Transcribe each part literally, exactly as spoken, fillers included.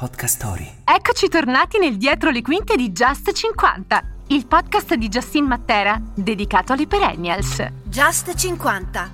Podcast Story. Eccoci tornati nel dietro le quinte di Just cinquanta, il podcast di Justine Mattera, dedicato alle Perennials. Just cinquanta,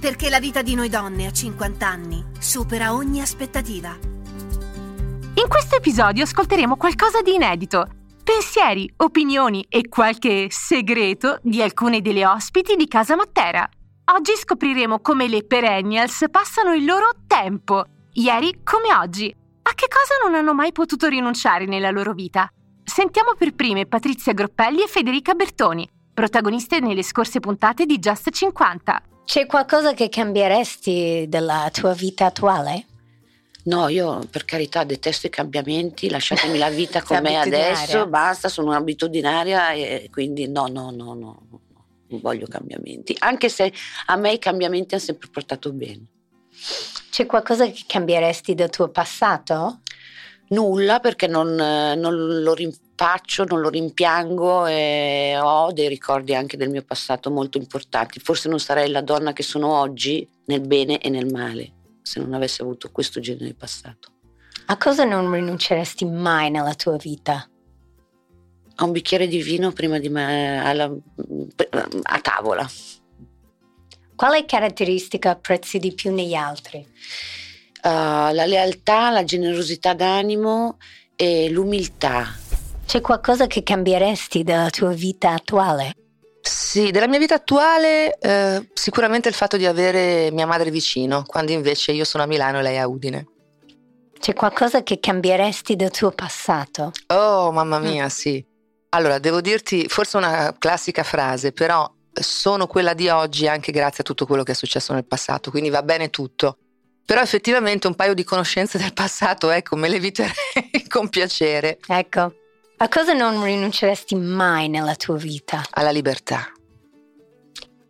perché la vita di noi donne a cinquanta anni supera ogni aspettativa. In questo episodio ascolteremo qualcosa di inedito, pensieri, opinioni e qualche segreto di alcune delle ospiti di Casa Matera. Oggi scopriremo come le Perennials passano il loro tempo, ieri come oggi. A che cosa non hanno mai potuto rinunciare nella loro vita? Sentiamo per prime Patrizia Groppelli e Federica Bertoni, protagoniste nelle scorse puntate di Just cinquanta. C'è qualcosa che cambieresti della tua vita attuale? No, io per carità detesto i cambiamenti, lasciatemi la vita com'è adesso, basta, sono un'abitudinaria e quindi no, no, no, no, no, non voglio cambiamenti, anche se a me i cambiamenti hanno sempre portato bene. C'è qualcosa che cambieresti del tuo passato? Nulla, perché non, non lo rinfaccio, non lo rimpiango e ho dei ricordi anche del mio passato molto importanti. Forse non sarei la donna che sono oggi nel bene e nel male se non avessi avuto questo genere di passato. A cosa non rinunceresti mai nella tua vita? A un bicchiere di vino prima di me alla, a tavola. Quale caratteristica apprezzi di più negli altri? Uh, la lealtà, la generosità d'animo e l'umiltà. C'è qualcosa che cambieresti della tua vita attuale? Sì, della mia vita attuale eh, sicuramente il fatto di avere mia madre vicino, quando invece io sono a Milano e lei a Udine. C'è qualcosa che cambieresti del tuo passato? Oh, mamma mia, mm. sì. Allora, devo dirti, forse una classica frase, però sono quella di oggi anche grazie a tutto quello che è successo nel passato, quindi va bene tutto, però effettivamente un paio di conoscenze del passato, ecco, me le eviterei con piacere. Ecco, a cosa non rinunceresti mai nella tua vita? Alla libertà.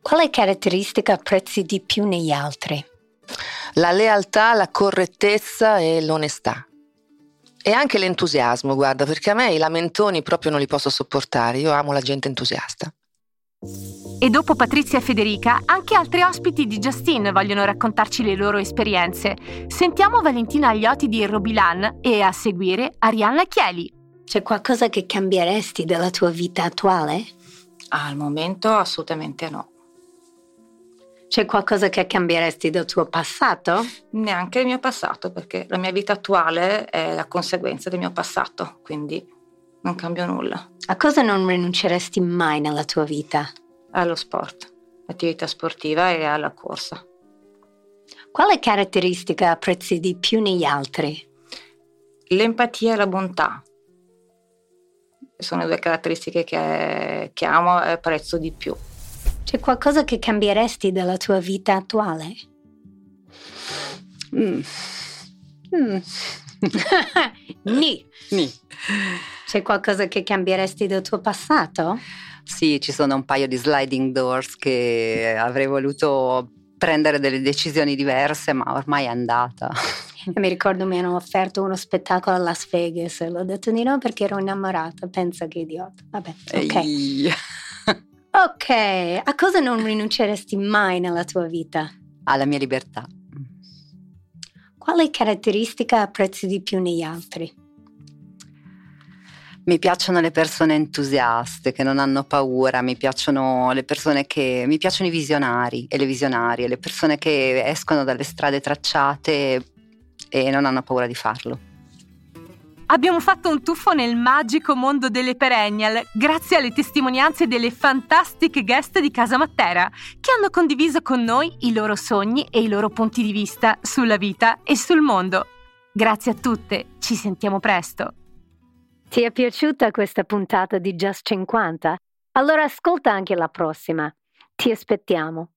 Quale caratteristica apprezzi di più negli altri? La lealtà, la correttezza e l'onestà. E anche l'entusiasmo, guarda, perché a me i lamentoni proprio non li posso sopportare, io amo la gente entusiasta. E dopo Patrizia e Federica, anche altri ospiti di Justine vogliono raccontarci le loro esperienze. Sentiamo Valentina Agliotti di Robilan e, a seguire, Arianna Chieli. C'è qualcosa che cambieresti della tua vita attuale? Al momento assolutamente no. C'è qualcosa che cambieresti del tuo passato? Neanche il mio passato, perché la mia vita attuale è la conseguenza del mio passato, quindi non cambio nulla. A cosa non rinunceresti mai nella tua vita? Allo sport, attività sportiva e alla corsa. Quale caratteristica apprezzi di più negli altri? L'empatia e la bontà. Sono due caratteristiche che, che amo e apprezzo di più. C'è qualcosa che cambieresti della tua vita attuale? Mm. Mm. Ni. Ni. C'è qualcosa che cambieresti del tuo passato? Sì, ci sono un paio di sliding doors che avrei voluto prendere delle decisioni diverse, ma ormai è andata. Mi ricordo mi hanno offerto uno spettacolo a Las Vegas e l'ho detto di no perché ero innamorata. Pensa che idiota. Vabbè, ok. Ok, a cosa non rinunceresti mai nella tua vita? Alla mia libertà. Quale caratteristica apprezzi di più negli altri? Mi piacciono le persone entusiaste, che non hanno paura, mi piacciono le persone che mi piacciono i visionari e le visionarie, le persone che escono dalle strade tracciate e non hanno paura di farlo. Abbiamo fatto un tuffo nel magico mondo delle Perennial grazie alle testimonianze delle fantastiche guest di Casa Matera che hanno condiviso con noi i loro sogni e i loro punti di vista sulla vita e sul mondo. Grazie a tutte, ci sentiamo presto. Ti è piaciuta questa puntata di Just cinquanta? Allora ascolta anche la prossima. Ti aspettiamo.